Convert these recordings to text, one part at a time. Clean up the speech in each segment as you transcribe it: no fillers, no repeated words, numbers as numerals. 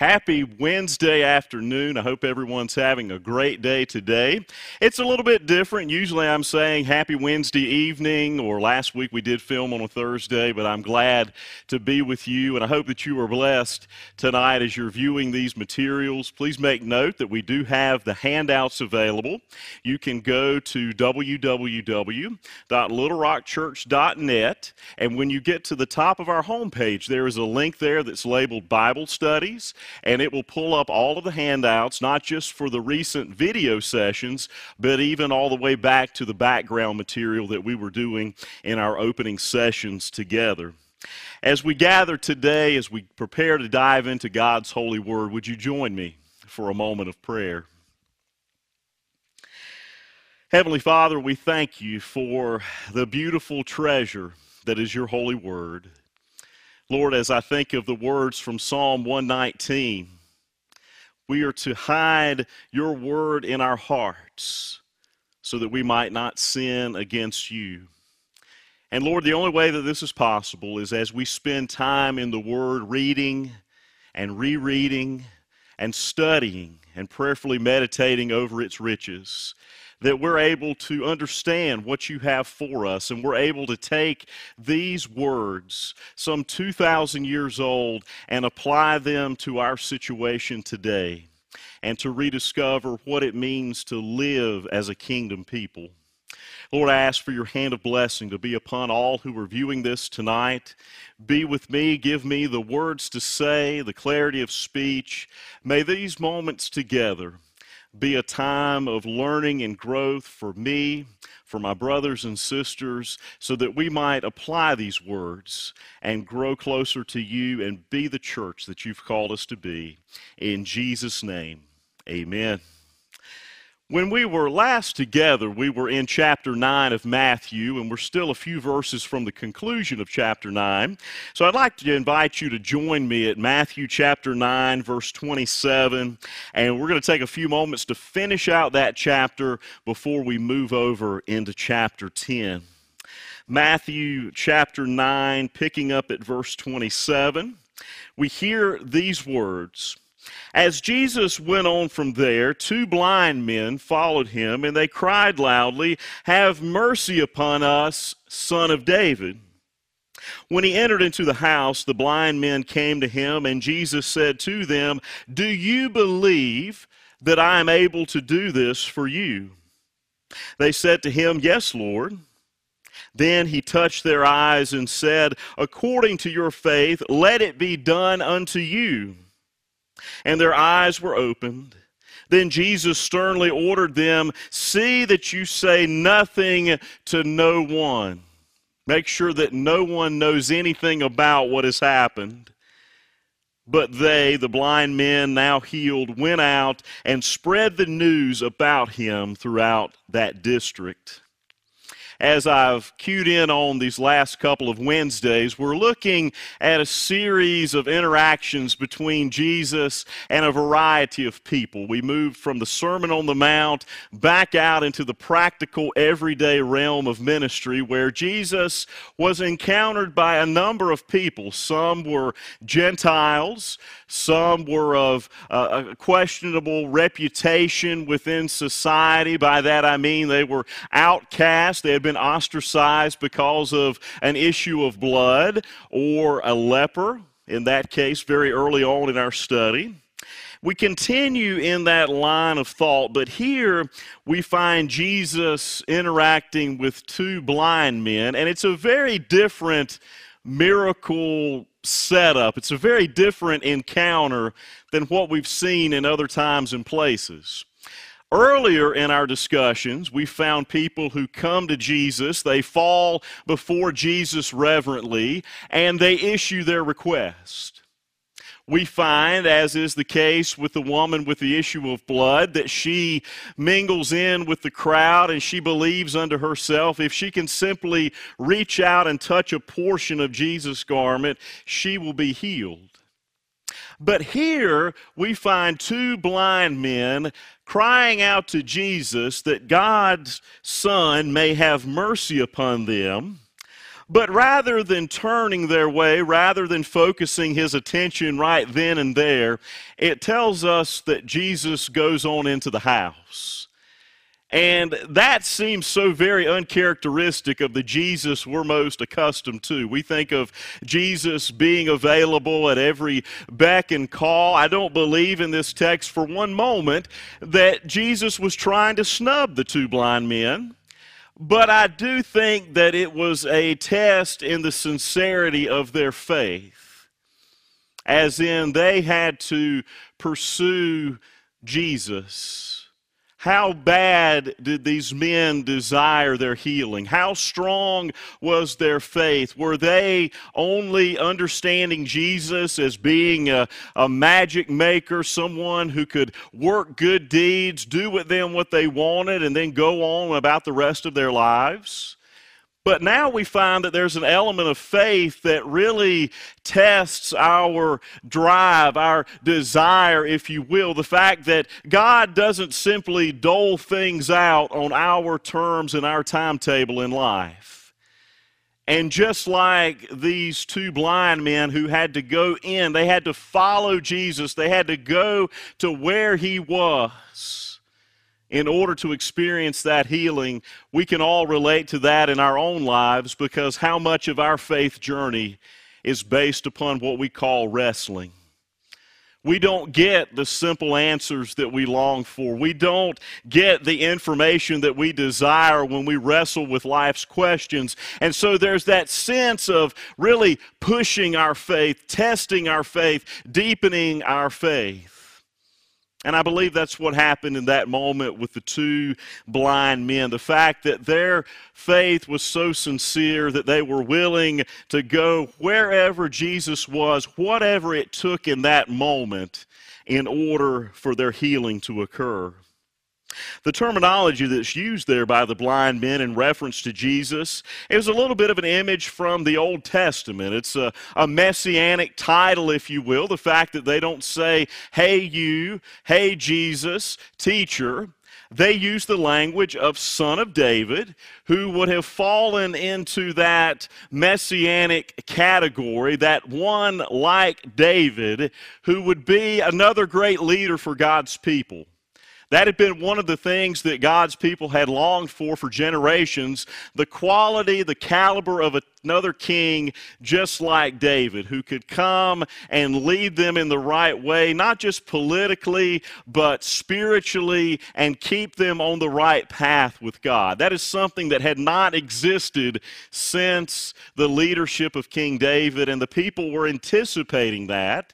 Happy Wednesday afternoon. I hope everyone's having a great day today. It's a little bit different. Usually I'm saying happy Wednesday evening, or last week we did film on a Thursday, but I'm glad to be with you, and I hope that you are blessed tonight as you're viewing these materials. Please make note that we do have the handouts available. You can go to www.littlerockchurch.net, and when you get to the top of our homepage, there is a link there that's labeled Bible Studies. And it will pull up all of the handouts, not just for the recent video sessions, but even all the way back to the background material that we were doing in our opening sessions together. As we gather today, as we prepare to dive into God's holy word, would you join me for a moment of prayer? Heavenly Father, we thank you for the beautiful treasure that is your holy word. Lord, as I think of the words from Psalm 119, we are to hide your word in our hearts so that we might not sin against you. And Lord, the only way that this is possible is as we spend time in the word reading and rereading and studying and prayerfully meditating over its riches, that we're able to understand what you have for us, and we're able to take these words, some 2,000 years old, and apply them to our situation today, and to rediscover what it means to live as a kingdom people. Lord, I ask for your hand of blessing to be upon all who are viewing this tonight. Be with me, give me the words to say, the clarity of speech. May these moments together be a time of learning and growth for me, for my brothers and sisters, so that we might apply these words and grow closer to you and be the church that you've called us to be. In Jesus' name, amen. When we were last together, we were in chapter 9 of Matthew, and we're still a few verses from the conclusion of chapter 9. So I'd like to invite you to join me at Matthew chapter 9, verse 27, and we're going to take a few moments to finish out that chapter before we move over into chapter 10. Matthew chapter 9, picking up at verse 27, we hear these words. As Jesus went on from there, two blind men followed him, and they cried loudly, "Have mercy upon us, Son of David." When he entered into the house, the blind men came to him, and Jesus said to them, "Do you believe that I am able to do this for you?" They said to him, "Yes, Lord." Then he touched their eyes and said, "According to your faith, let it be done unto you." And their eyes were opened. Then Jesus sternly ordered them, "See that you say nothing to no one." Make sure that no one knows anything about what has happened. But they, the blind men now healed, went out and spread the news about him throughout that district. As I've cued in on these last couple of Wednesdays, we're looking at a series of interactions between Jesus and a variety of people. We moved from the Sermon on the Mount back out into the practical everyday realm of ministry, where Jesus was encountered by a number of people. Some were Gentiles, some were of a questionable reputation within society. By that I mean they were outcasts. They had been ostracized because of an issue of blood, or a leper, in that case, very early on in our study. We continue in that line of thought, but here we find Jesus interacting with two blind men, and it's a very different miracle setup. It's a very different encounter than what we've seen in other times and places. Earlier in our discussions, we found people who come to Jesus, they fall before Jesus reverently, and they issue their request. We find, as is the case with the woman with the issue of blood, that she mingles in with the crowd, and she believes unto herself, if she can simply reach out and touch a portion of Jesus' garment, she will be healed. But here we find two blind men crying out to Jesus that God's Son may have mercy upon them, But rather than turning their way, rather than focusing his attention right then and there, it tells us that Jesus goes on into the house. And that seems so very uncharacteristic of the Jesus we're most accustomed to. We think of Jesus being available at every beck and call. I don't believe in this text for one moment that Jesus was trying to snub the two blind men, but I do think that it was a test in the sincerity of their faith, as in they had to pursue Jesus. How bad did these men desire their healing? How strong was their faith? Were they only understanding Jesus as being a magic maker, someone who could work good deeds, do with them what they wanted, and then go on about the rest of their lives? But now we find that there's an element of faith that really tests our drive, our desire, if you will. The fact that God doesn't simply dole things out on our terms and our timetable in life. And just like these two blind men who had to go in, they had to follow Jesus, they had to go to where he was in order to experience that healing, we can all relate to that in our own lives, because how much of our faith journey is based upon what we call wrestling. We don't get the simple answers that we long for. We don't get the information that we desire when we wrestle with life's questions. And so there's that sense of really pushing our faith, testing our faith, deepening our faith. And I believe that's what happened in that moment with the two blind men. The fact that their faith was so sincere that they were willing to go wherever Jesus was, whatever it took in that moment, in order for their healing to occur. The terminology that's used there by the blind men in reference to Jesus is a little bit of an image from the Old Testament. It's a messianic title, if you will, the fact that they don't say, hey you, hey Jesus, teacher. They use the language of Son of David, who would have fallen into that messianic category, that one like David, who would be another great leader for God's people. That had been one of the things that God's people had longed for generations, the quality, the caliber of another king just like David, who could come and lead them in the right way, not just politically, but spiritually, and keep them on the right path with God. That is something that had not existed since the leadership of King David, and the people were anticipating that.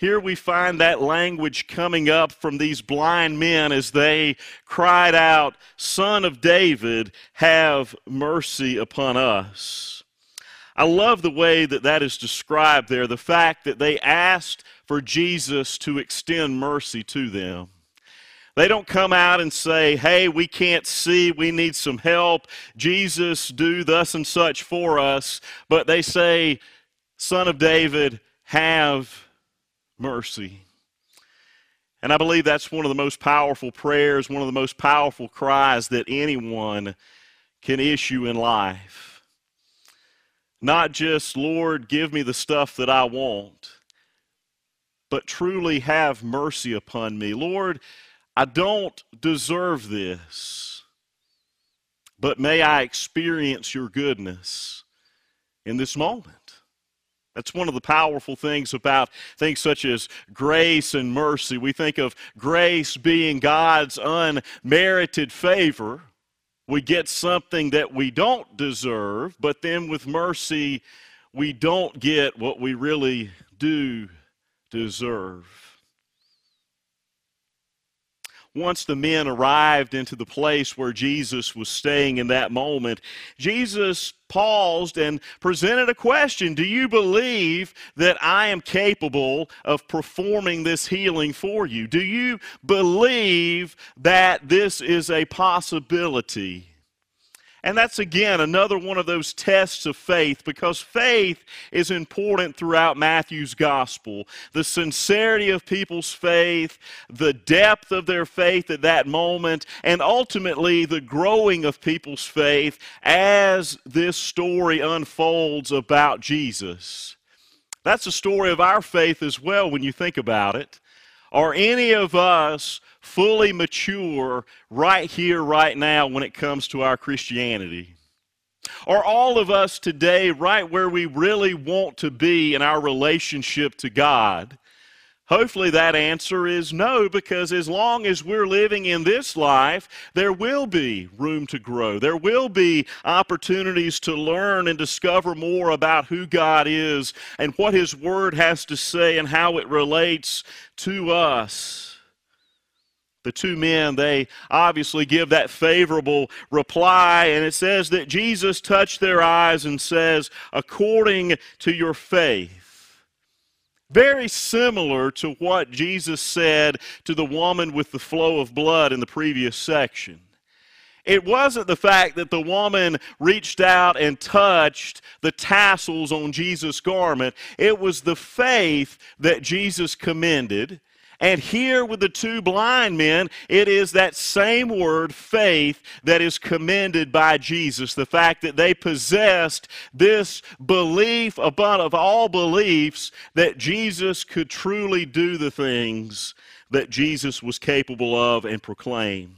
Here we find that language coming up from these blind men as they cried out, Son of David, have mercy upon us. I love the way that that is described there, the fact that they asked for Jesus to extend mercy to them. They don't come out and say, hey, we can't see, we need some help, Jesus, do thus and such for us, but they say, Son of David, have mercy. And I believe that's one of the most powerful prayers, one of the most powerful cries that anyone can issue in life. Not just, Lord, give me the stuff that I want, but truly have mercy upon me. Lord, I don't deserve this, but may I experience your goodness in this moment. That's one of the powerful things about things such as grace and mercy. We think of grace being God's unmerited favor. We get something that we don't deserve, but then with mercy, we don't get what we really do deserve. Once the men arrived into the place where Jesus was staying in that moment, Jesus paused and presented a question. Do you believe that I am capable of performing this healing for you? Do you believe that this is a possibility? And that's, again, another one of those tests of faith, because faith is important throughout Matthew's gospel. The sincerity of people's faith, the depth of their faith at that moment, and ultimately the growing of people's faith as this story unfolds about Jesus. That's a story of our faith as well when you think about it. Are any of us fully mature right here, right now, when it comes to our Christianity? Are all of us today right where we really want to be in our relationship to God? Hopefully that answer is no, because as long as we're living in this life, there will be room to grow. There will be opportunities to learn and discover more about who God is and what His Word has to say and how it relates to us. The two men, they obviously give that favorable reply, and it says that Jesus touched their eyes and says, "According to your faith." Very similar to what Jesus said to the woman with the flow of blood in the previous section. It wasn't the fact that the woman reached out and touched the tassels on Jesus' garment. It was the faith that Jesus commended. And here with the two blind men, it is that same word, faith, that is commended by Jesus. The fact that they possessed this belief above all beliefs that Jesus could truly do the things that Jesus was capable of and proclaimed.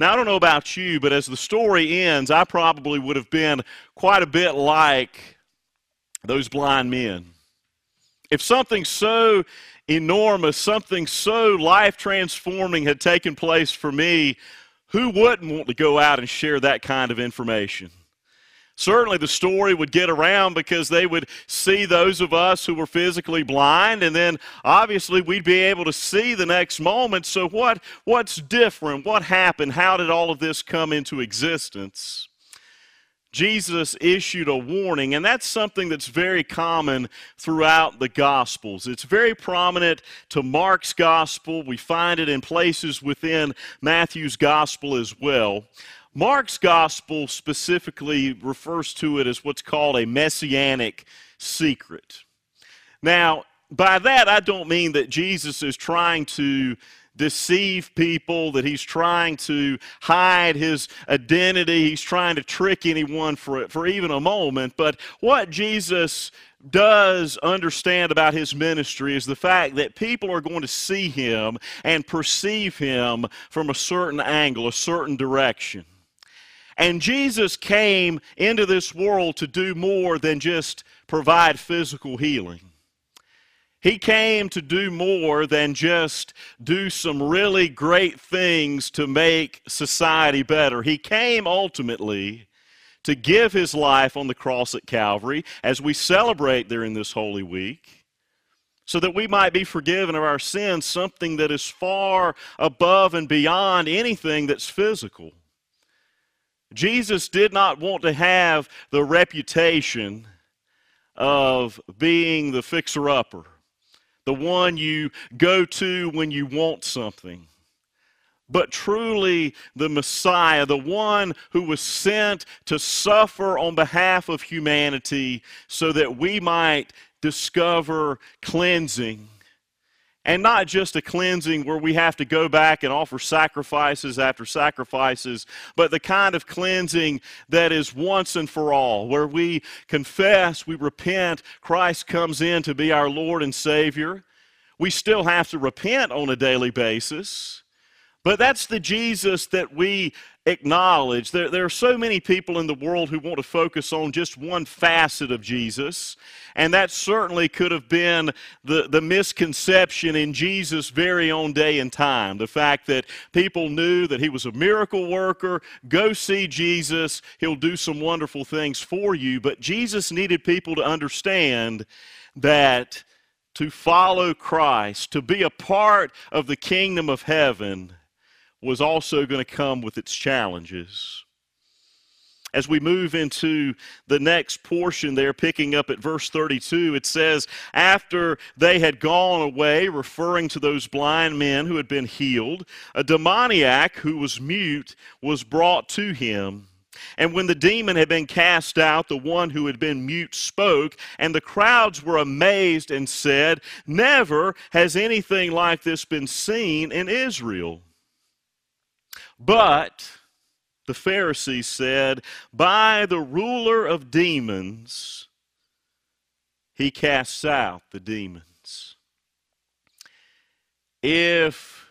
Now, I don't know about you, but as the story ends, I probably would have been quite a bit like those blind men. If something so enormous, something so life-transforming had taken place for me, who wouldn't want to go out and share that kind of information? Certainly the story would get around because they would see those of us who were physically blind, and then obviously we'd be able to see the next moment. So what's different? What happened? How did all of this come into existence? Jesus issued a warning, and that's something that's very common throughout the Gospels. It's very prominent to Mark's Gospel. We find it in places within Matthew's Gospel as well. Mark's Gospel specifically refers to it as what's called a messianic secret. Now, by that, I don't mean that Jesus is trying to deceive people, that he's trying to hide his identity, he's trying to trick anyone for even a moment. But what Jesus does understand about his ministry is the fact that people are going to see him and perceive him from a certain angle, a certain direction. And Jesus came into this world to do more than just provide physical healing. He came to do more than just do some really great things to make society better. He came ultimately to give his life on the cross at Calvary, as we celebrate during this Holy Week, so that we might be forgiven of our sins, something that is far above and beyond anything that's physical. Jesus did not want to have the reputation of being the fixer-upper, the one you go to when you want something. But truly the Messiah, the one who was sent to suffer on behalf of humanity so that we might discover cleansing. And not just a cleansing where we have to go back and offer sacrifices after sacrifices, but the kind of cleansing that is once and for all, where we confess, we repent, Christ comes in to be our Lord and Savior. We still have to repent on a daily basis, but that's the Jesus that we acknowledge. There are so many people in the world who want to focus on just one facet of Jesus, and that certainly could have been the misconception in Jesus' very own day and time. The fact that people knew that he was a miracle worker, go see Jesus, he'll do some wonderful things for you. But Jesus needed people to understand that to follow Christ, to be a part of the kingdom of heaven, was also going to come with its challenges. as we move into the next portion there, picking up at verse 32, it says, after they had gone away, referring to those blind men who had been healed, a demoniac who was mute was brought to him. And when the demon had been cast out, the one who had been mute spoke, and the crowds were amazed and said, never has anything like this been seen in Israel. But the Pharisees said, by the ruler of demons, he casts out the demons. If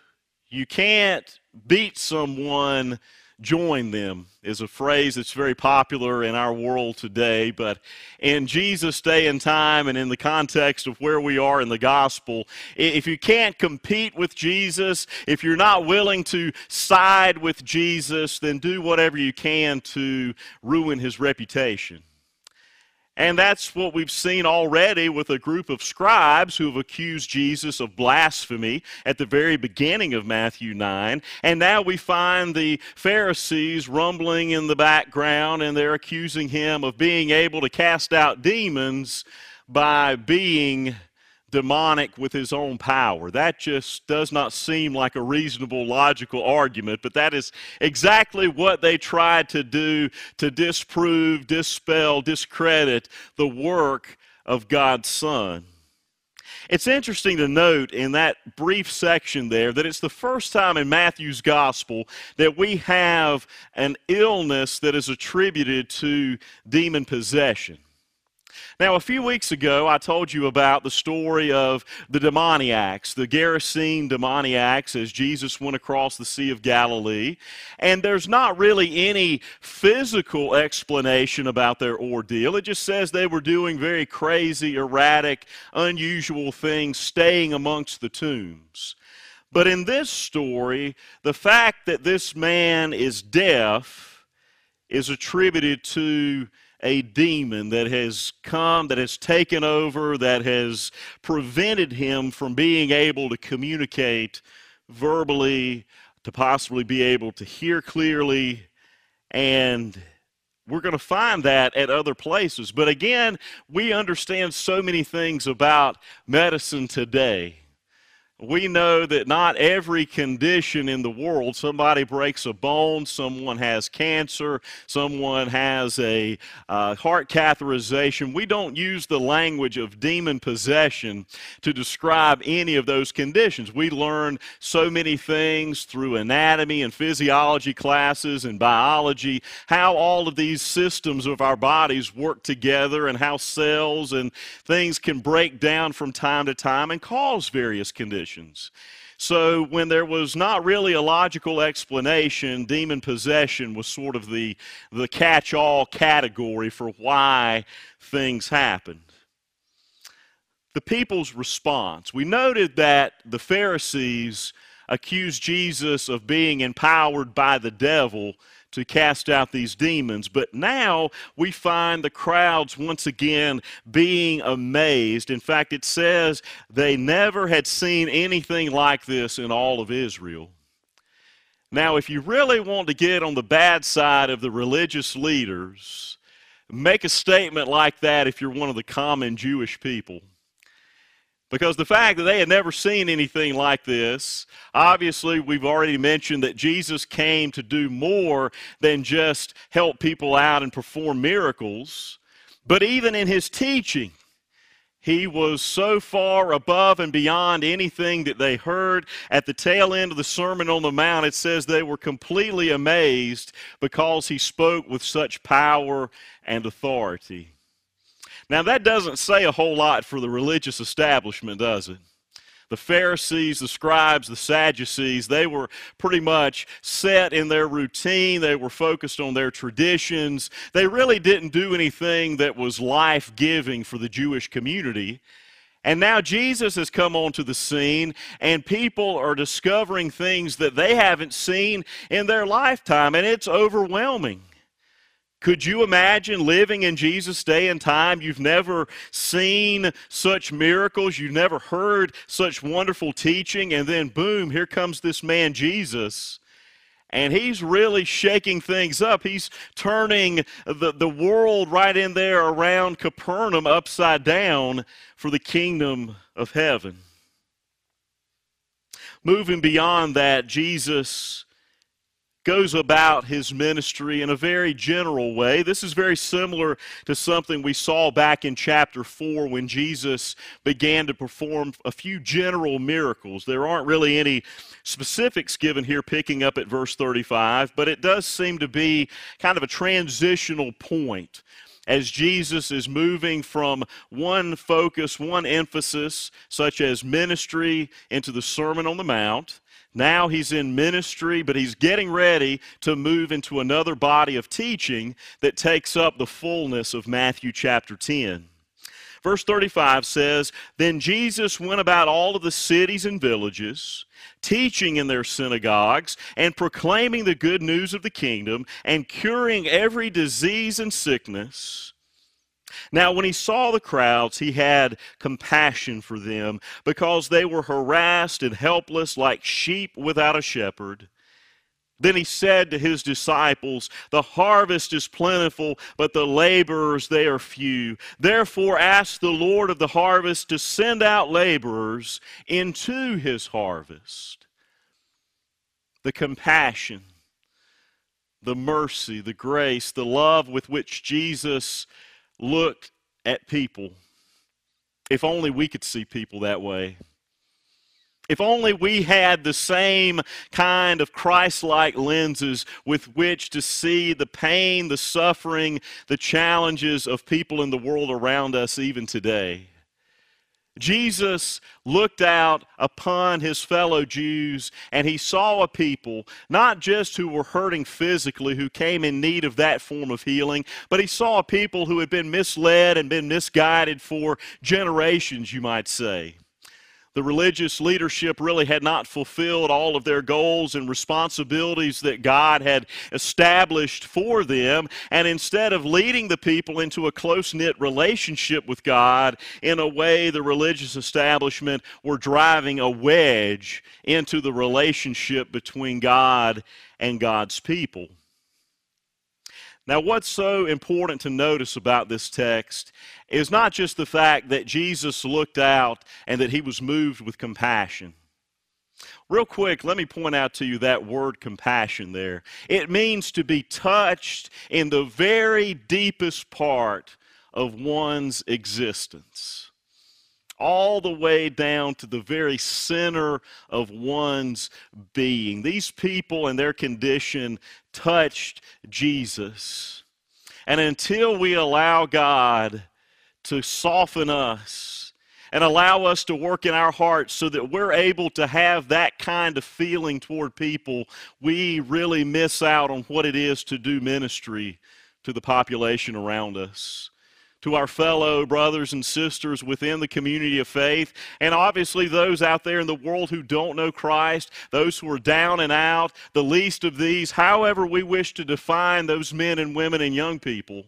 you can't beat someone, join them is a phrase that's very popular in our world today, but in Jesus' day and time and in the context of where we are in the gospel, if you can't compete with Jesus, if you're not willing to side with Jesus, then do whatever you can to ruin his reputation. And that's what we've seen already with a group of scribes who have accused Jesus of blasphemy at the very beginning of Matthew 9. And now we find the Pharisees rumbling in the background, and they're accusing him of being able to cast out demons by being demonic with his own power. That just does not seem like a reasonable, logical argument, but that is exactly what they tried to do to disprove, dispel, discredit the work of God's Son. It's interesting to note in that brief section there that it's the first time in Matthew's gospel that we have an illness that is attributed to demon possession. Now, a few weeks ago, I told you about the story of the demoniacs, the Gerasene demoniacs, as Jesus went across the Sea of Galilee. And there's not really any physical explanation about their ordeal. It just says they were doing very crazy, erratic, unusual things, staying amongst the tombs. But in this story, the fact that this man is deaf is attributed to a demon that has come, that has taken over, that has prevented him from being able to communicate verbally, to possibly be able to hear clearly. And we're going to find that at other places. But again, we understand so many things about medicine today. We know that not every condition in the world, somebody breaks a bone, someone has cancer, someone has a heart catheterization. We don't use the language of demon possession to describe any of those conditions. We learn so many things through anatomy and physiology classes and biology, how all of these systems of our bodies work together and how cells and things can break down from time to time and cause various conditions. So when there was not really a logical explanation, demon possession was sort of the catch-all category for why things happened. The people's response. We noted that the Pharisees accused Jesus of being empowered by the devil to cast out these demons. But now we find the crowds once again being amazed. In fact, it says they never had seen anything like this in all of Israel. Now, if you really want to get on the bad side of the religious leaders, make a statement like that if you're one of the common Jewish people. Because the fact that they had never seen anything like this, obviously we've already mentioned that Jesus came to do more than just help people out and perform miracles. But even in his teaching, he was so far above and beyond anything that they heard. At the tail end of the Sermon on the Mount, it says they were completely amazed because he spoke with such power and authority. Now, that doesn't say a whole lot for the religious establishment, does it? The Pharisees, the scribes, the Sadducees, they were pretty much set in their routine. They were focused on their traditions. They really didn't do anything that was life-giving for the Jewish community. And now Jesus has come onto the scene, and people are discovering things that they haven't seen in their lifetime, and it's overwhelming. Could you imagine living in Jesus' day and time? You've never seen such miracles. You've never heard such wonderful teaching. And then, boom, here comes this man, Jesus. and he's really shaking things up. He's turning the world right in there around Capernaum upside down for the kingdom of heaven. Moving beyond that, Jesus goes about his ministry in a very general way. This is very similar to something we saw back in chapter 4 when Jesus began to perform a few general miracles. There aren't really any specifics given here, picking up at verse 35, but it does seem to be kind of a transitional point as Jesus is moving from one focus, one emphasis, such as ministry, into the Sermon on the Mount. Now he's in ministry, but he's getting ready to move into another body of teaching that takes up the fullness of Matthew chapter 10. Verse 35 says, "Then Jesus went about all of the cities and villages, teaching in their synagogues and proclaiming the good news of the kingdom and curing every disease and sickness. Now, when he saw the crowds, he had compassion for them because they were harassed and helpless like sheep without a shepherd. Then he said to his disciples, 'The harvest is plentiful, but the laborers, they are few. Therefore, ask the Lord of the harvest to send out laborers into his harvest.'" The compassion, the mercy, the grace, the love with which Jesus looked at people. If only we could see people that way. If only we had the same kind of Christ-like lenses with which to see the pain, the suffering, the challenges of people in the world around us even today. Jesus looked out upon his fellow Jews, and he saw a people, not just who were hurting physically, who came in need of that form of healing, but he saw a people who had been misled and been misguided for generations, you might say. The religious leadership really had not fulfilled all of their goals and responsibilities that God had established for them, and instead of leading the people into a close-knit relationship with God, in a way the religious establishment were driving a wedge into the relationship between God and God's people. Now, what's so important to notice about this text is not just the fact that Jesus looked out and that he was moved with compassion. Real quick, let me point out to you that word compassion there. It means to be touched in the very deepest part of one's existence, all the way down to the very center of one's being. These people and their condition touched Jesus. And until we allow God to soften us and allow us to work in our hearts so that we're able to have that kind of feeling toward people, we really miss out on what it is to do ministry to the population around us, to our fellow brothers and sisters within the community of faith, and obviously those out there in the world who don't know Christ, those who are down and out, the least of these, however we wish to define those men and women and young people.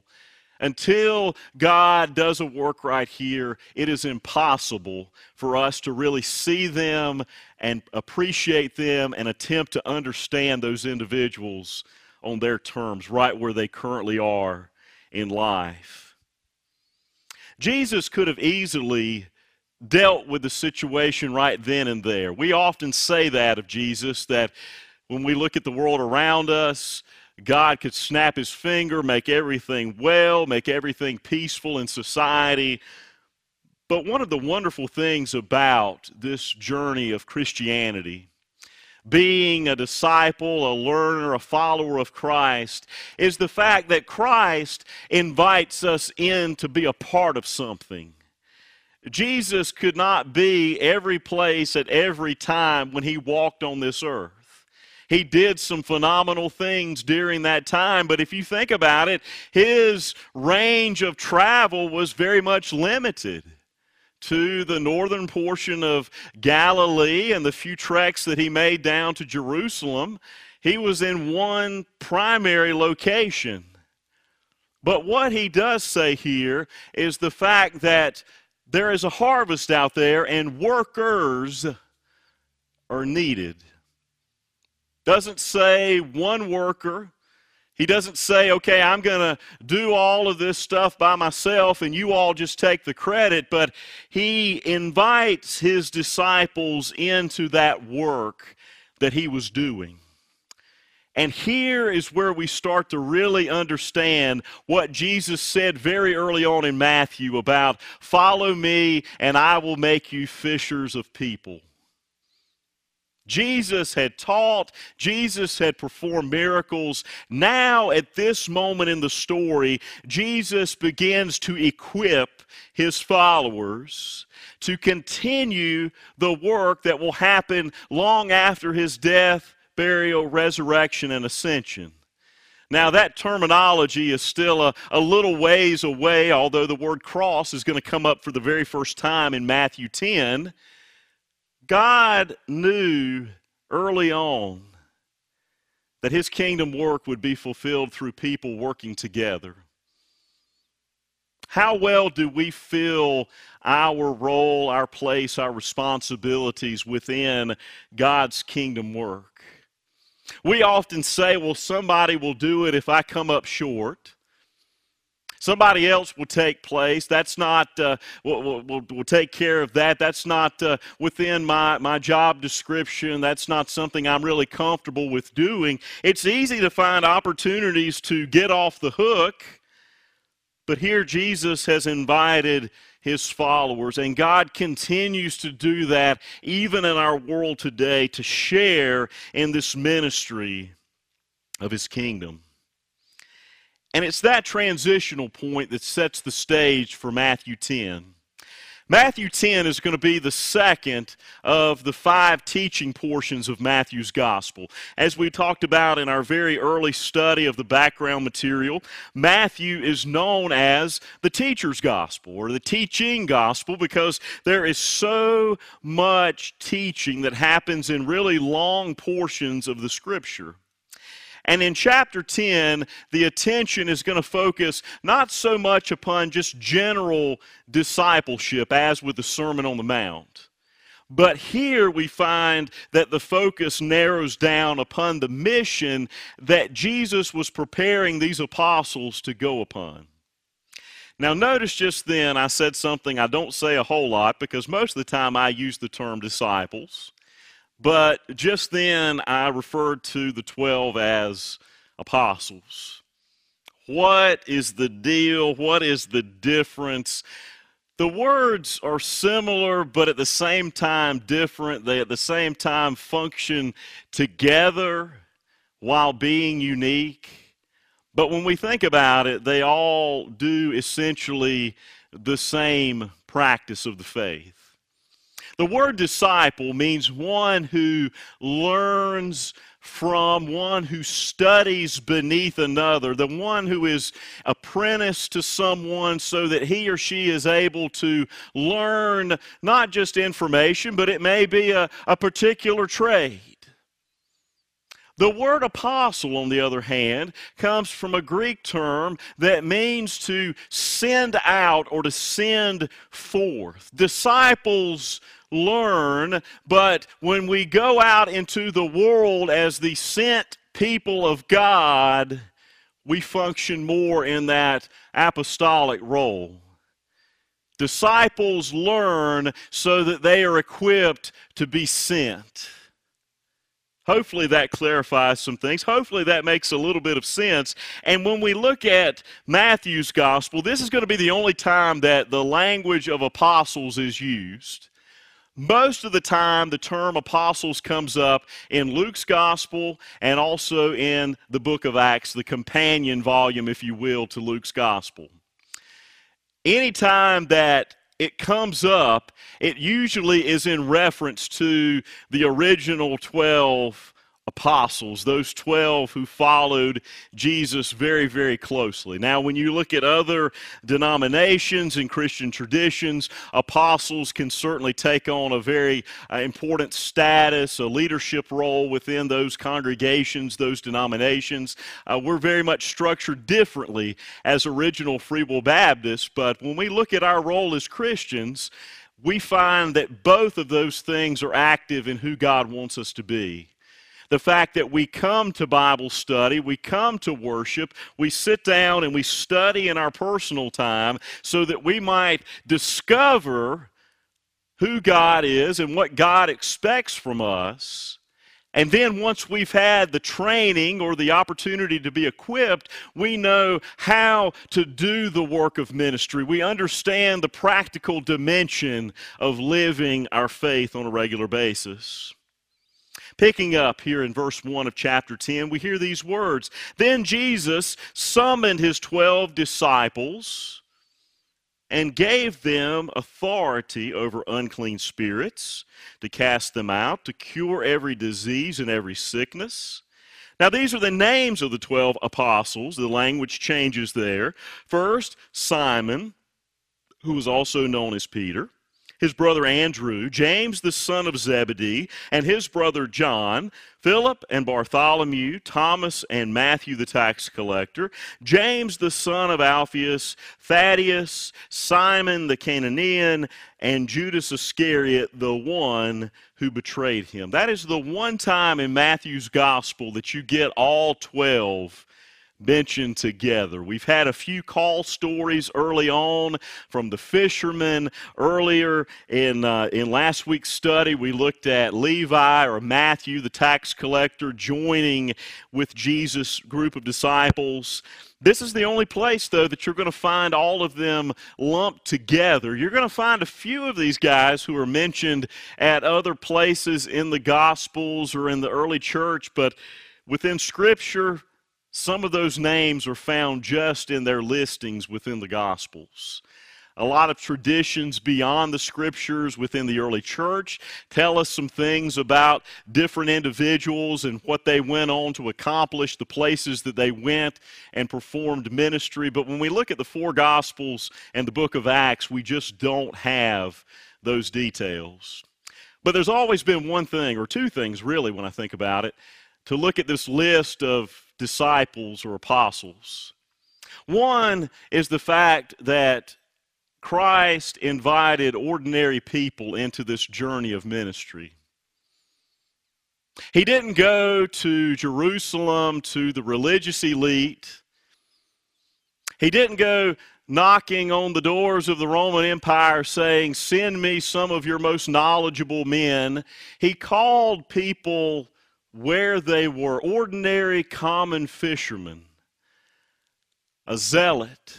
Until God does a work right here, it is impossible for us to really see them and appreciate them and attempt to understand those individuals on their terms, right where they currently are in life. Jesus could have easily dealt with the situation right then and there. We often say that of Jesus, that when we look at the world around us, God could snap his finger, make everything well, make everything peaceful in society. But one of the wonderful things about this journey of Christianity, being a disciple, a learner, a follower of Christ, is the fact that Christ invites us in to be a part of something. Jesus could not be every place at every time when he walked on this earth. He did some phenomenal things during that time, but if you think about it, his range of travel was very much limited to the northern portion of Galilee and the few treks that he made down to Jerusalem. He was in one primary location. But what he does say here is the fact that there is a harvest out there and workers are needed. Doesn't say one worker. He doesn't say, okay, I'm going to do all of this stuff by myself and you all just take the credit, but he invites his disciples into that work that he was doing. And here is where we start to really understand what Jesus said very early on in Matthew about, follow me and I will make you fishers of people. Jesus had taught, Jesus had performed miracles. Now at this moment in the story, Jesus begins to equip his followers to continue the work that will happen long after his death, burial, resurrection, and ascension. Now that terminology is still a little ways away, although the word cross is going to come up for the very first time in Matthew 10. God knew early on that his kingdom work would be fulfilled through people working together. How well do we feel our role, our place, our responsibilities within God's kingdom work? We often say, well, somebody will do it if I come up short. Somebody else will take place. That's not, we'll take care of that. That's not within my job description. That's not something I'm really comfortable with doing. It's easy to find opportunities to get off the hook, but here Jesus has invited his followers, and God continues to do that even in our world today to share in this ministry of his kingdom. And it's that transitional point that sets the stage for Matthew 10. Matthew 10 is going to be the second of the 5 teaching portions of Matthew's gospel. As we talked about in our very early study of the background material, Matthew is known as the teacher's gospel or the teaching gospel because there is so much teaching that happens in really long portions of the Scripture. And in chapter 10, the attention is going to focus not so much upon just general discipleship as with the Sermon on the Mount. But here we find that the focus narrows down upon the mission that Jesus was preparing these apostles to go upon. Now notice just then I said something I don't say a whole lot because most of the time I use the term disciples. But just then, I referred to the 12 as apostles. What is the deal? What is the difference? The words are similar, but at the same time different. They at the same time function together while being unique. But when we think about it, they all do essentially the same practice of the faith. The word disciple means one who learns from, one who studies beneath another, the one who is apprenticed to someone so that he or she is able to learn not just information, but it may be a particular trade. The word apostle, on the other hand, comes from a Greek term that means to send out or to send forth. Disciples learn, but when we go out into the world as the sent people of God, we function more in that apostolic role. Disciples learn so that they are equipped to be sent. Hopefully that clarifies some things. Hopefully that makes a little bit of sense. And when we look at Matthew's gospel, this is going to be the only time that the language of apostles is used. Most of the time, the term apostles comes up in Luke's gospel and also in the book of Acts, the companion volume, if you will, to Luke's gospel. Anytime that it comes up, it usually is in reference to the original 12 apostles, those 12 who followed Jesus very, very closely. Now, when you look at other denominations and Christian traditions, apostles can certainly take on a very important status, a leadership role within those congregations, those denominations. We're very much structured differently as original Free Will Baptists, but when we look at our role as Christians, we find that both of those things are active in who God wants us to be. The fact that we come to Bible study, we come to worship, we sit down and we study in our personal time so that we might discover who God is and what God expects from us. And then once we've had the training or the opportunity to be equipped, we know how to do the work of ministry. We understand the practical dimension of living our faith on a regular basis. Picking up here in verse 1 of chapter 10, we hear these words, "Then Jesus summoned his 12 disciples and gave them authority over unclean spirits, to cast them out, to cure every disease and every sickness." Now these are the names of the 12 apostles. The language changes there. First, Simon, who was also known as Peter, his brother Andrew, James the son of Zebedee, and his brother John, Philip and Bartholomew, Thomas and Matthew the tax collector, James the son of Alphaeus, Thaddeus, Simon the Cananean, and Judas Iscariot, the one who betrayed him. That is the one time in Matthew's gospel that you get all 12 mentioned together. We've had a few call stories early on from the fishermen. Earlier in last week's study, we looked at Levi or Matthew, the tax collector, joining with Jesus' group of disciples. This is the only place, though, that you're going to find all of them lumped together. You're going to find a few of these guys who are mentioned at other places in the Gospels or in the early church, but within Scripture, some of those names are found just in their listings within the Gospels. A lot of traditions beyond the Scriptures within the early church tell us some things about different individuals and what they went on to accomplish, the places that they went and performed ministry. But when we look at the four Gospels and the book of Acts, we just don't have those details. But there's always been one thing, or two things really when I think about it, to look at this list of disciples or apostles. One is the fact that Christ invited ordinary people into this journey of ministry. He didn't go to Jerusalem to the religious elite. He didn't go knocking on the doors of the Roman Empire saying, "Send me some of your most knowledgeable men." He called people where they were, ordinary common fishermen, a zealot,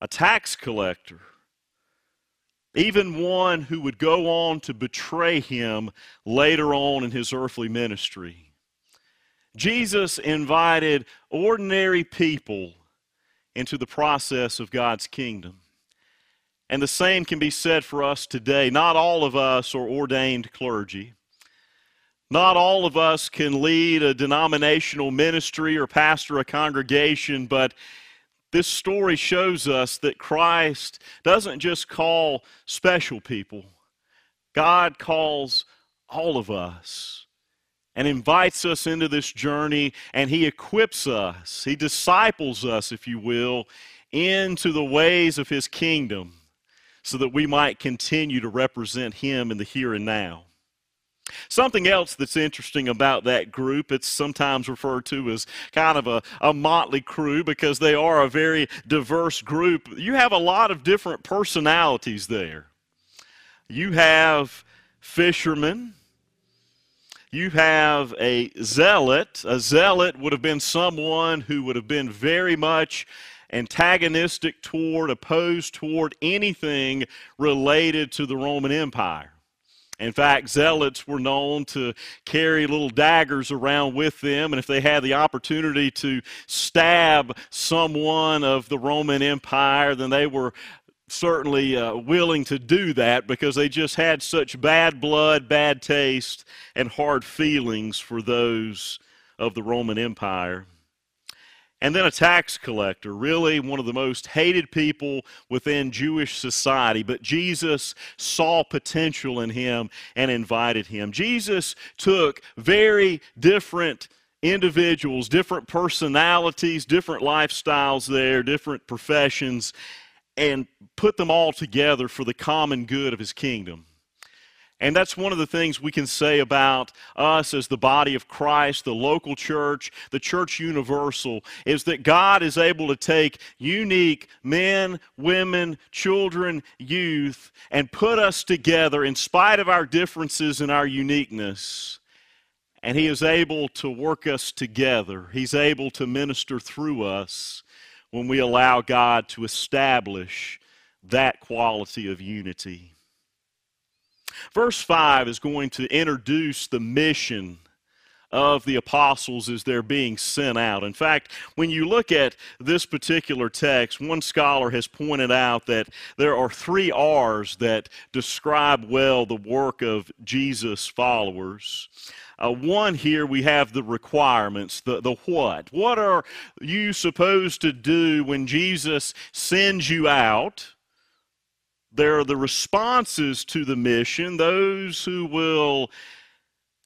a tax collector, even one who would go on to betray him later on in his earthly ministry. Jesus invited ordinary people into the process of God's kingdom. And the same can be said for us today. Not all of us are ordained clergy. Not all of us can lead a denominational ministry or pastor a congregation, but this story shows us that Christ doesn't just call special people. God calls all of us and invites us into this journey, and he equips us, he disciples us, if you will, into the ways of his kingdom so that we might continue to represent him in the here and now. Something else that's interesting about that group, it's sometimes referred to as kind of a motley crew because they are a very diverse group. You have a lot of different personalities there. You have fishermen. You have a zealot. A zealot would have been someone who would have been very much antagonistic toward, opposed toward anything related to the Roman Empire. In fact, zealots were known to carry little daggers around with them, and if they had the opportunity to stab someone of the Roman Empire, then they were certainly willing to do that because they just had such bad blood, bad taste, and hard feelings for those of the Roman Empire. And then a tax collector, really one of the most hated people within Jewish society. But Jesus saw potential in him and invited him. Jesus took very different individuals, different personalities, different lifestyles there, different professions, and put them all together for the common good of his kingdom. And that's one of the things we can say about us as the body of Christ, the local church, the church universal, is that God is able to take unique men, women, children, youth, and put us together in spite of our differences and our uniqueness. And He is able to work us together. He's able to minister through us when we allow God to establish that quality of unity. Verse 5 is going to introduce the mission of the apostles as they're being sent out. In fact, when you look at this particular text, one scholar has pointed out that there are 3 R's that describe well the work of Jesus' followers. One here, we have the requirements, the what. What are you supposed to do when Jesus sends you out? There are the responses to the mission, those who will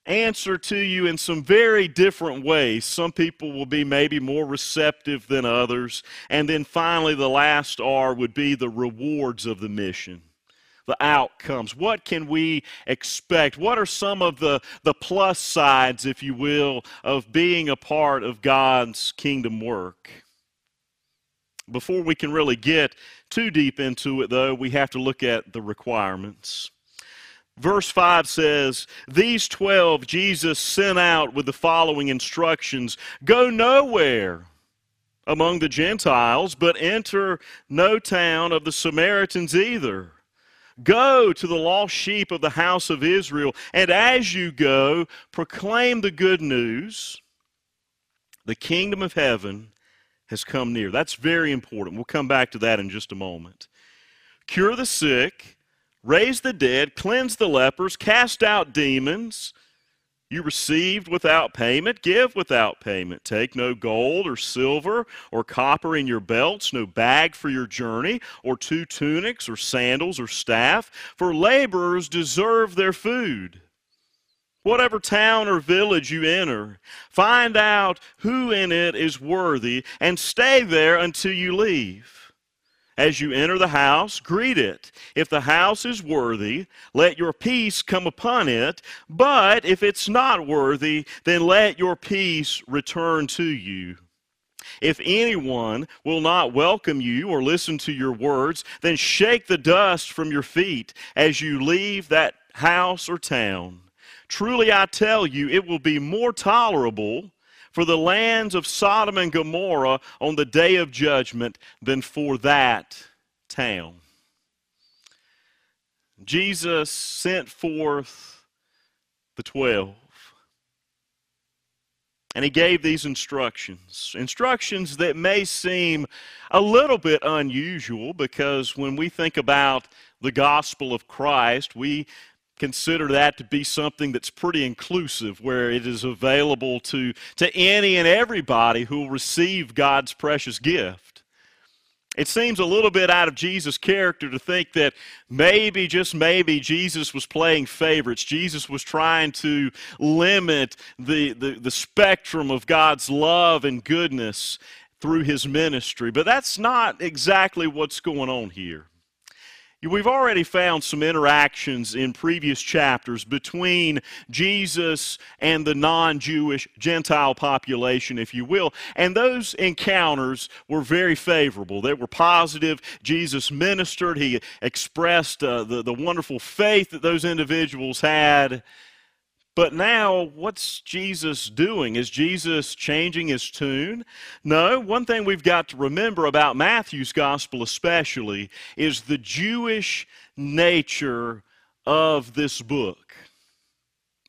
answer to you in some very different ways. Some people will be maybe more receptive than others. And then finally, the last R would be the rewards of the mission, the outcomes. What can we expect? What are some of the plus sides, if you will, of being a part of God's kingdom work? Before we can really get too deep into it, though, we have to look at the requirements. Verse 5 says, "These 12 Jesus sent out with the following instructions: Go nowhere among the Gentiles, but enter no town of the Samaritans either. Go to the lost sheep of the house of Israel, and as you go, proclaim the good news. The kingdom of heaven has come near." That's very important. We'll come back to that in just a moment. Cure the sick, raise the dead, cleanse the lepers, cast out demons. You received without payment, give without payment. Take no gold or silver or copper in your belts, no bag for your journey, or 2 tunics or sandals or staff, for laborers deserve their food. Whatever town or village you enter, find out who in it is worthy and stay there until you leave. As you enter the house, greet it. If the house is worthy, let your peace come upon it. But if it's not worthy, then let your peace return to you. If anyone will not welcome you or listen to your words, then shake the dust from your feet as you leave that house or town. Truly I tell you, it will be more tolerable for the lands of Sodom and Gomorrah on the day of judgment than for that town. Jesus sent forth the 12, and He gave these instructions that may seem a little bit unusual, because when we think about the gospel of Christ, we consider that to be something that's pretty inclusive, where it is available to any and everybody who will receive God's precious gift. It seems a little bit out of Jesus' character to think that maybe, just maybe, Jesus was playing favorites. Jesus was trying to limit the spectrum of God's love and goodness through His ministry. But that's not exactly what's going on here. We've already found some interactions in previous chapters between Jesus and the non-Jewish Gentile population, if you will, and those encounters were very favorable. They were positive. Jesus ministered. He expressed the wonderful faith that those individuals had. But now, what's Jesus doing? Is Jesus changing His tune? No. One thing we've got to remember about Matthew's gospel especially is the Jewish nature of this book.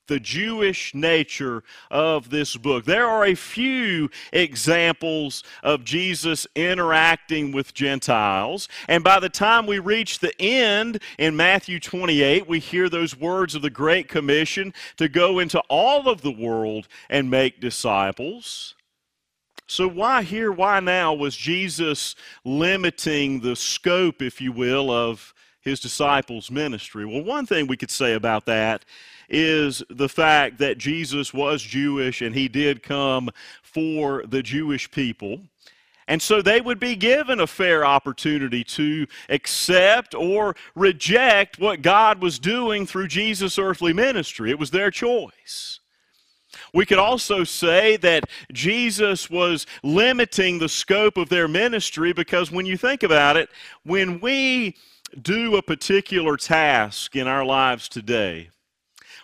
The Jewish nature of this book. There are a few examples of Jesus interacting with Gentiles, and by the time we reach the end in Matthew 28, we hear those words of the Great Commission to go into all of the world and make disciples. So why here, why now was Jesus limiting the scope, if you will, of His disciples' ministry? Well, one thing we could say about that is the fact that Jesus was Jewish and He did come for the Jewish people. And so they would be given a fair opportunity to accept or reject what God was doing through Jesus' earthly ministry. It was their choice. We could also say that Jesus was limiting the scope of their ministry because when you think about it, when we do a particular task in our lives today,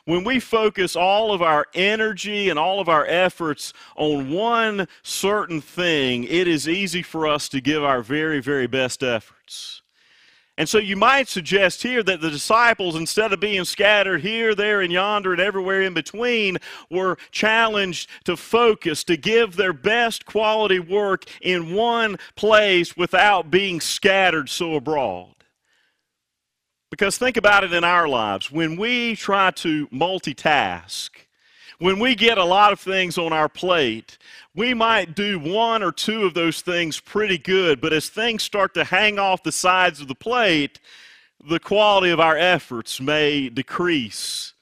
when we focus all of our energy and all of our efforts on one certain thing, it is easy for us to give our very, very best efforts. And so you might suggest here that the disciples, instead of being scattered here, there, and yonder, and everywhere in between, were challenged to focus, to give their best quality work in one place without being scattered so abroad. Because think about it in our lives. When we try to multitask, when we get a lot of things on our plate, we might do one or two of those things pretty good, but as things start to hang off the sides of the plate, the quality of our efforts may decrease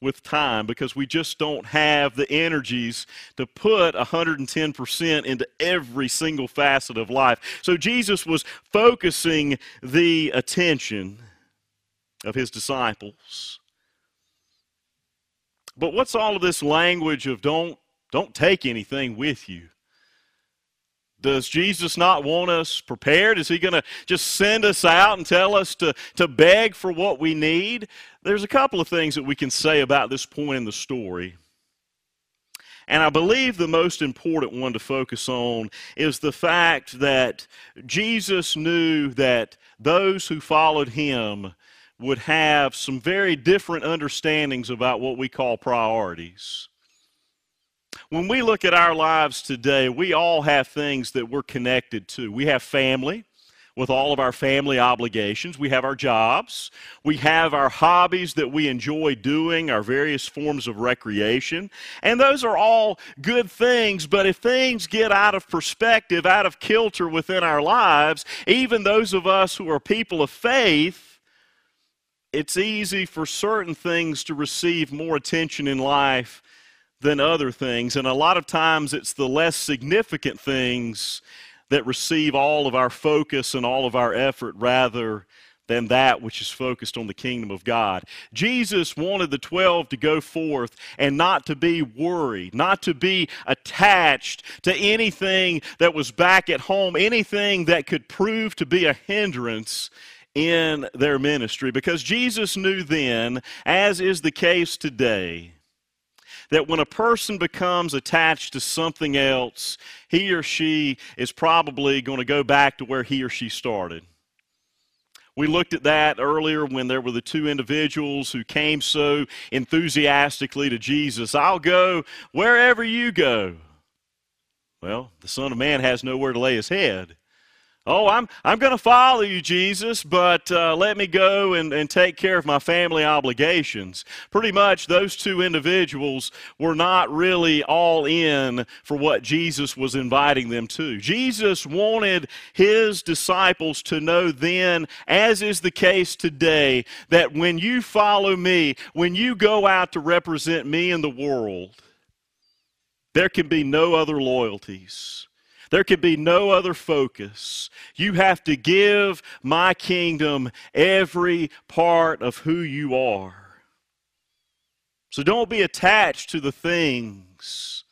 with time because we just don't have the energies to put 110% into every single facet of life. So Jesus was focusing the attention of his disciples. But what's all of this language of don't take anything with you? Does Jesus not want us prepared? Is he going to just send us out and tell us to beg for what we need? There's a couple of things that we can say about this point in the story. And I believe the most important one to focus on is the fact that Jesus knew that those who followed him would have some very different understandings about what we call priorities. When we look at our lives today, we all have things that we're connected to. We have family with all of our family obligations. We have our jobs. We have our hobbies that we enjoy doing, our various forms of recreation. And those are all good things, but if things get out of perspective, out of kilter within our lives, even those of us who are people of faith, it's easy for certain things to receive more attention in life than other things. And a lot of times it's the less significant things that receive all of our focus and all of our effort rather than that which is focused on the kingdom of God. Jesus wanted the 12 to go forth and not to be worried, not to be attached to anything that was back at home, anything that could prove to be a hindrance in their ministry, because Jesus knew then, as is the case today, that when a person becomes attached to something else, he or she is probably going to go back to where he or she started. We looked at that earlier when there were the two individuals who came so enthusiastically to Jesus. I'll go wherever you go. Well, the Son of Man has nowhere to lay his head. Oh, I'm going to follow you, Jesus, but let me go and take care of my family obligations. Pretty much those two individuals were not really all in for what Jesus was inviting them to. Jesus wanted his disciples to know then, as is the case today, that when you follow me, when you go out to represent me in the world, there can be no other loyalties. There can be no other focus. You have to give my kingdom every part of who you are. So don't be attached to the things.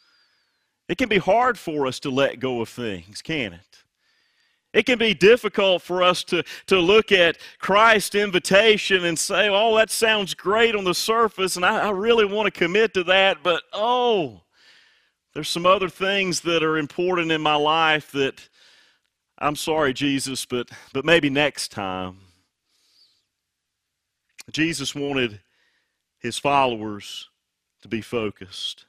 It can be hard for us to let go of things, can it? It can be difficult for us to look at Christ's invitation and say, oh, that sounds great on the surface, and I really want to commit to that, but oh, there's some other things that are important in my life that I'm sorry, Jesus, but maybe next time. Jesus wanted his followers to be focused.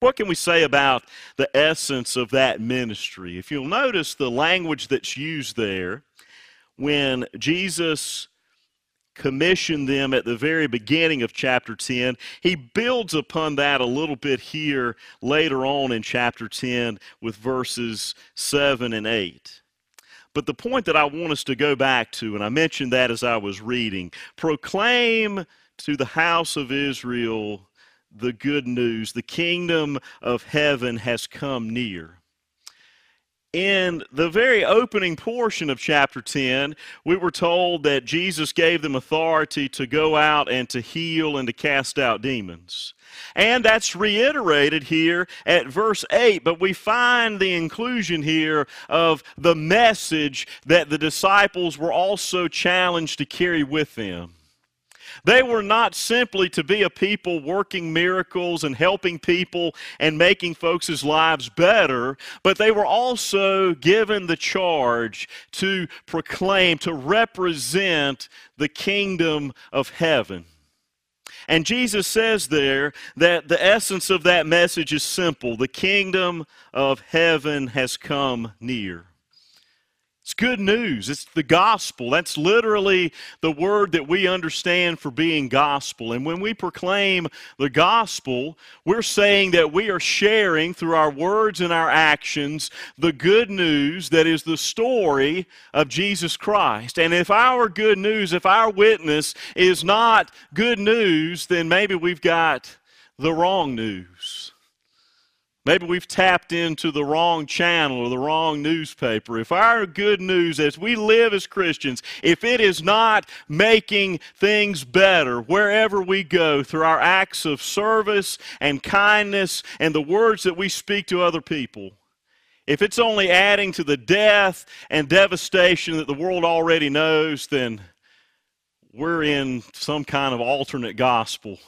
What can we say about the essence of that ministry? If you'll notice the language that's used there, when Jesus commissioned them at the very beginning of chapter 10. He builds upon that a little bit here later on in chapter 10 with verses 7 and 8. But the point that I want us to go back to, and I mentioned that as I was reading, proclaim to the house of Israel the good news, the kingdom of heaven has come near. In the very opening portion of chapter 10, we were told that Jesus gave them authority to go out and to heal and to cast out demons. And that's reiterated here at verse 8, but we find the inclusion here of the message that the disciples were also challenged to carry with them. They were not simply to be a people working miracles and helping people and making folks' lives better, but they were also given the charge to proclaim, to represent the kingdom of heaven. And Jesus says there that the essence of that message is simple. The kingdom of heaven has come near. It's good news. It's the gospel. That's literally the word that we understand for being gospel. And when we proclaim the gospel, we're saying that we are sharing through our words and our actions the good news that is the story of Jesus Christ. And if our good news, if our witness is not good news, then maybe we've got the wrong news. Maybe we've tapped into the wrong channel or the wrong newspaper. If our good news as we live as Christians, if it is not making things better wherever we go through our acts of service and kindness and the words that we speak to other people, if it's only adding to the death and devastation that the world already knows, then we're in some kind of alternate gospel.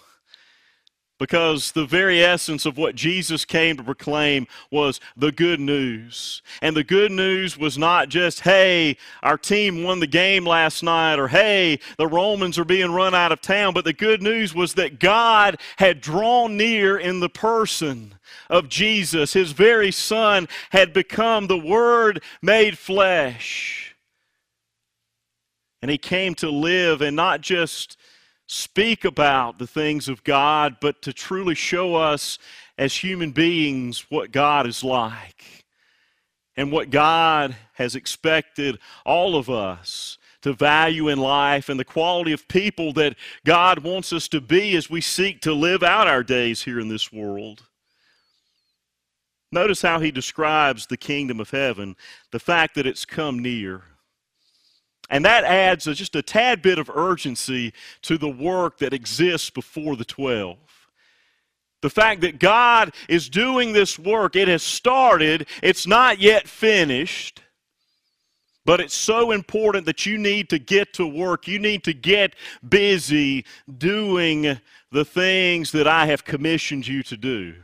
Because the very essence of what Jesus came to proclaim was the good news. And the good news was not just, hey, our team won the game last night, or hey, the Romans are being run out of town. But the good news was that God had drawn near in the person of Jesus. His very Son had become the Word made flesh. And He came to live and not just speak about the things of God, but to truly show us as human beings what God is like and what God has expected all of us to value in life and the quality of people that God wants us to be as we seek to live out our days here in this world. Notice how He describes the kingdom of heaven, the fact that it's come near. And that adds just a tad bit of urgency to the work that exists before the 12. The fact that God is doing this work, it has started, it's not yet finished, but it's so important that you need to get to work, you need to get busy doing the things that I have commissioned you to do.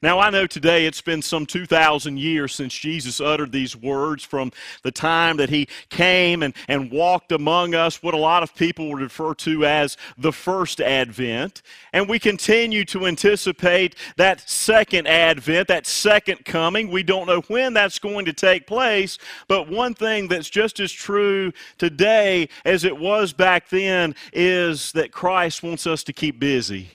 Now, I know today it's been some 2,000 years since Jesus uttered these words from the time that He came and walked among us, what a lot of people would refer to as the first advent. And we continue to anticipate that second advent, that second coming. We don't know when that's going to take place, but one thing that's just as true today as it was back then is that Christ wants us to keep busy.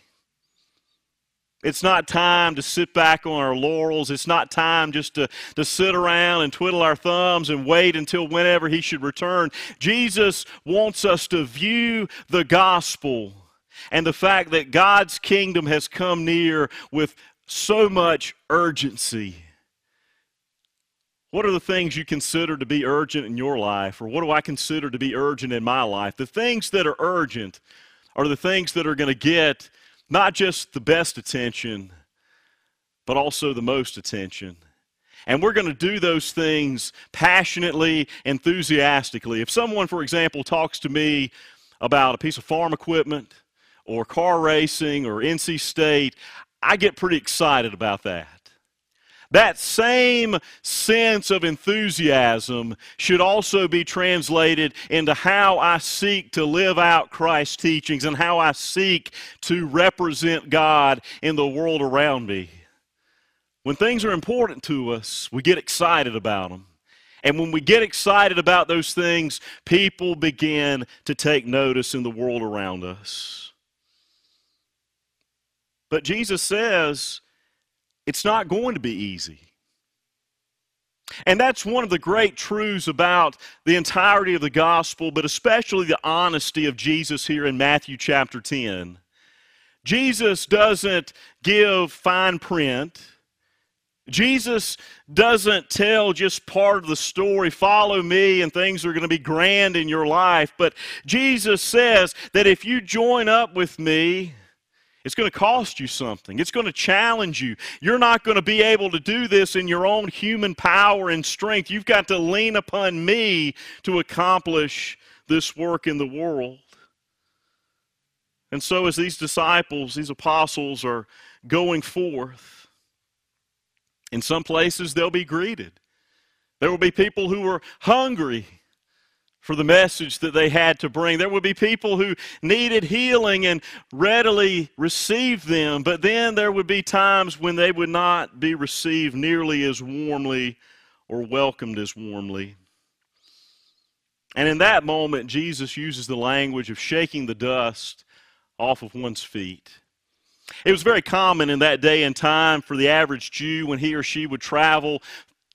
It's not time to sit back on our laurels. It's not time just to sit around and twiddle our thumbs and wait until whenever He should return. Jesus wants us to view the gospel and the fact that God's kingdom has come near with so much urgency. What are the things you consider to be urgent in your life, or what do I consider to be urgent in my life? The things that are urgent are the things that are going to get not just the best attention, but also the most attention. And we're going to do those things passionately, enthusiastically. If someone, for example, talks to me about a piece of farm equipment or car racing or NC State, I get pretty excited about that. That same sense of enthusiasm should also be translated into how I seek to live out Christ's teachings and how I seek to represent God in the world around me. When things are important to us, we get excited about them. And when we get excited about those things, people begin to take notice in the world around us. But Jesus says, it's not going to be easy. And that's one of the great truths about the entirety of the gospel, but especially the honesty of Jesus here in Matthew chapter 10. Jesus doesn't give fine print. Jesus doesn't tell just part of the story, follow me and things are going to be grand in your life, but Jesus says that if you join up with me, it's going to cost you something. It's going to challenge you. You're not going to be able to do this in your own human power and strength. You've got to lean upon me to accomplish this work in the world. And so as these disciples, these apostles are going forth, in some places they'll be greeted. There will be people who are hungry for the message that they had to bring. There would be people who needed healing and readily received them, but then there would be times when they would not be received nearly as warmly or welcomed as warmly. And in that moment, Jesus uses the language of shaking the dust off of one's feet. It was very common in that day and time for the average Jew, when he or she would travel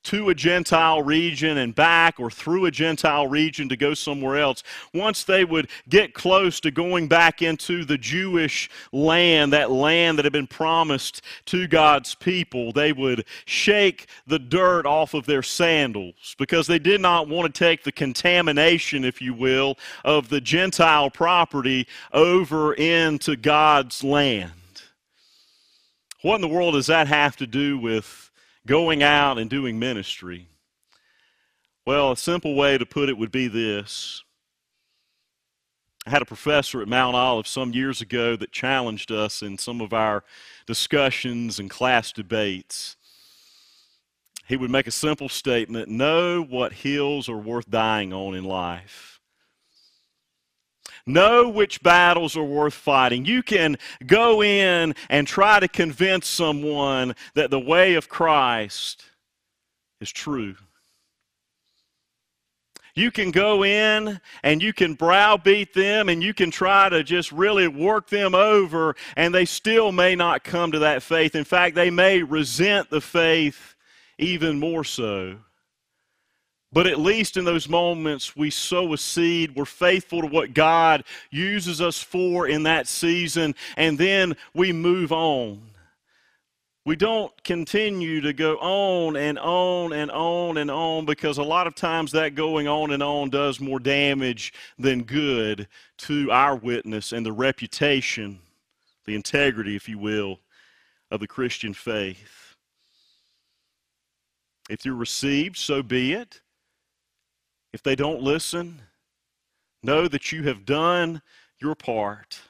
to a Gentile region and back, or through a Gentile region to go somewhere else, once they would get close to going back into the Jewish land that had been promised to God's people, they would shake the dirt off of their sandals, because they did not want to take the contamination, if you will, of the Gentile property over into God's land. What in the world does that have to do with going out and doing ministry? Well, a simple way to put it would be this. I had a professor at Mount Olive some years ago that challenged us in some of our discussions and class debates. He would make a simple statement: know what hills are worth dying on in life. Know which battles are worth fighting. You can go in and try to convince someone that the way of Christ is true. You can go in and you can browbeat them and you can try to just really work them over, and they still may not come to that faith. In fact, they may resent the faith even more so. But at least in those moments, we sow a seed. We're faithful to what God uses us for in that season, and then we move on. We don't continue to go on and on and on and on, because a lot of times that going on and on does more damage than good to our witness and the reputation, the integrity, if you will, of the Christian faith. If you're received, so be it. If they don't listen, know that you have done your part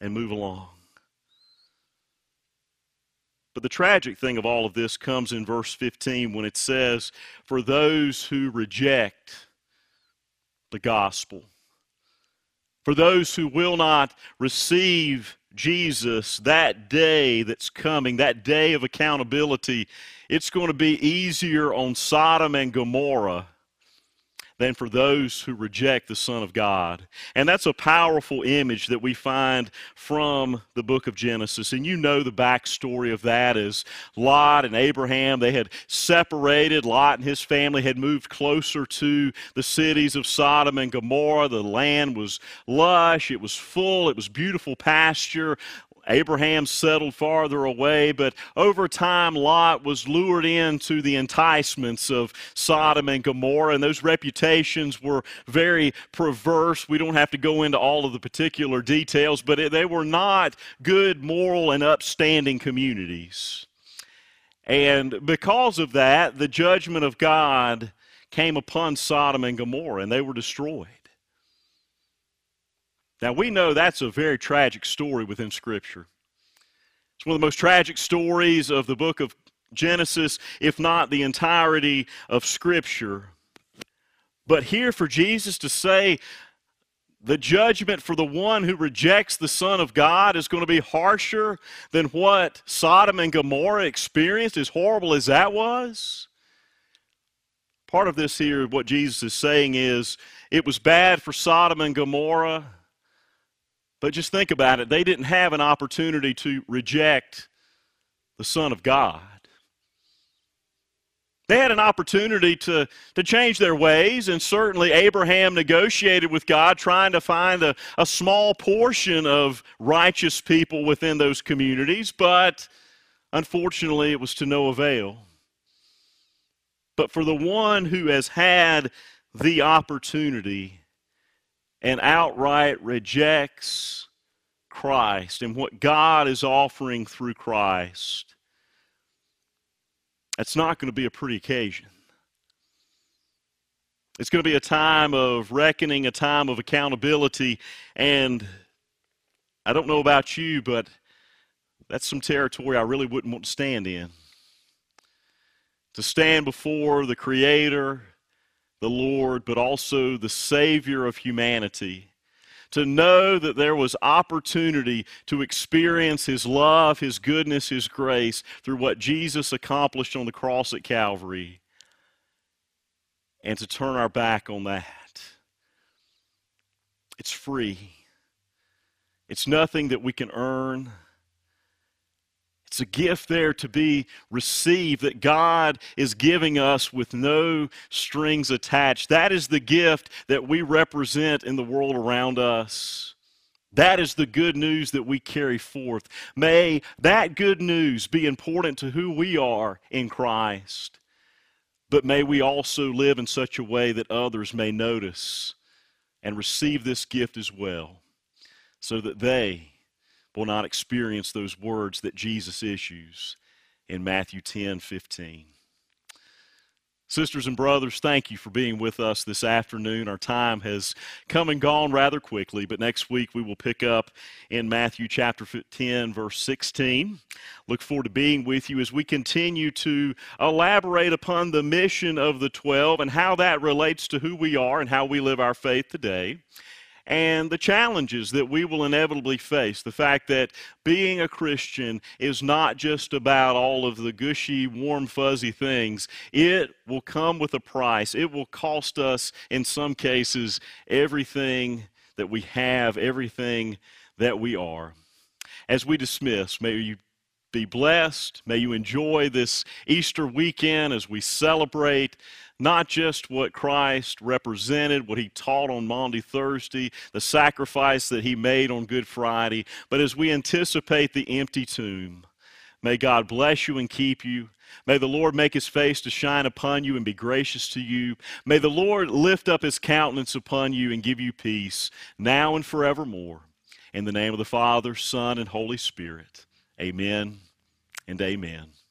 and move along. But the tragic thing of all of this comes in verse 15, when it says, for those who reject the gospel, for those who will not receive Jesus, that day that's coming, that day of accountability, it's going to be easier on Sodom and Gomorrah than for those who reject the Son of God. And that's a powerful image that we find from the book of Genesis. And you know the backstory of that is Lot and Abraham, they had separated. Lot and his family had moved closer to the cities of Sodom and Gomorrah. The land was lush, it was full, it was beautiful pasture. Abraham settled farther away, but over time Lot was lured into the enticements of Sodom and Gomorrah, and those reputations were very perverse. We don't have to go into all of the particular details, but they were not good, moral, and upstanding communities. And because of that, the judgment of God came upon Sodom and Gomorrah, and they were destroyed. Now, we know that's a very tragic story within Scripture. It's one of the most tragic stories of the book of Genesis, if not the entirety of Scripture. But here for Jesus to say the judgment for the one who rejects the Son of God is going to be harsher than what Sodom and Gomorrah experienced, as horrible as that was. Part of this here, what Jesus is saying is, it was bad for Sodom and Gomorrah, but just think about it. They didn't have an opportunity to reject the Son of God. They had an opportunity to change their ways, and certainly Abraham negotiated with God, trying to find a small portion of righteous people within those communities, but Unfortunately, it was to no avail. But for the one who has had the opportunity and outright rejects Christ and what God is offering through Christ, that's not going to be a pretty occasion. It's going to be a time of reckoning, a time of accountability, and I don't know about you, but that's some territory I really wouldn't want to stand in. To stand before the Creator, the Lord, but also the Savior of humanity. To know that there was opportunity to experience His love, His goodness, His grace through what Jesus accomplished on the cross at Calvary. And to turn our back on that. It's free. It's nothing that we can earn. It's a gift there to be received that God is giving us with no strings attached. That is the gift that we represent in the world around us. That is the good news that we carry forth. May that good news be important to who we are in Christ, but may we also live in such a way that others may notice and receive this gift as well, so that they will not experience those words that Jesus issues in Matthew 10:15. Sisters and brothers, thank you for being with us this afternoon. Our time has come and gone rather quickly, but next week we will pick up in Matthew chapter 10, verse 16. Look forward to being with you as we continue to elaborate upon the mission of the 12 and how that relates to who we are and how we live our faith today, and the challenges that we will inevitably face. The fact that being a Christian is not just about all of the gushy, warm, fuzzy things. It will come with a price. It will cost us, in some cases, everything that we have, everything that we are. As we dismiss, may you be blessed. May you enjoy this Easter weekend as we celebrate not just what Christ represented, what he taught on Maundy Thursday, the sacrifice that he made on Good Friday, but as we anticipate the empty tomb. May God bless you and keep you. May the Lord make his face to shine upon you and be gracious to you. May the Lord lift up his countenance upon you and give you peace now and forevermore. In the name of the Father, Son, and Holy Spirit, amen and amen.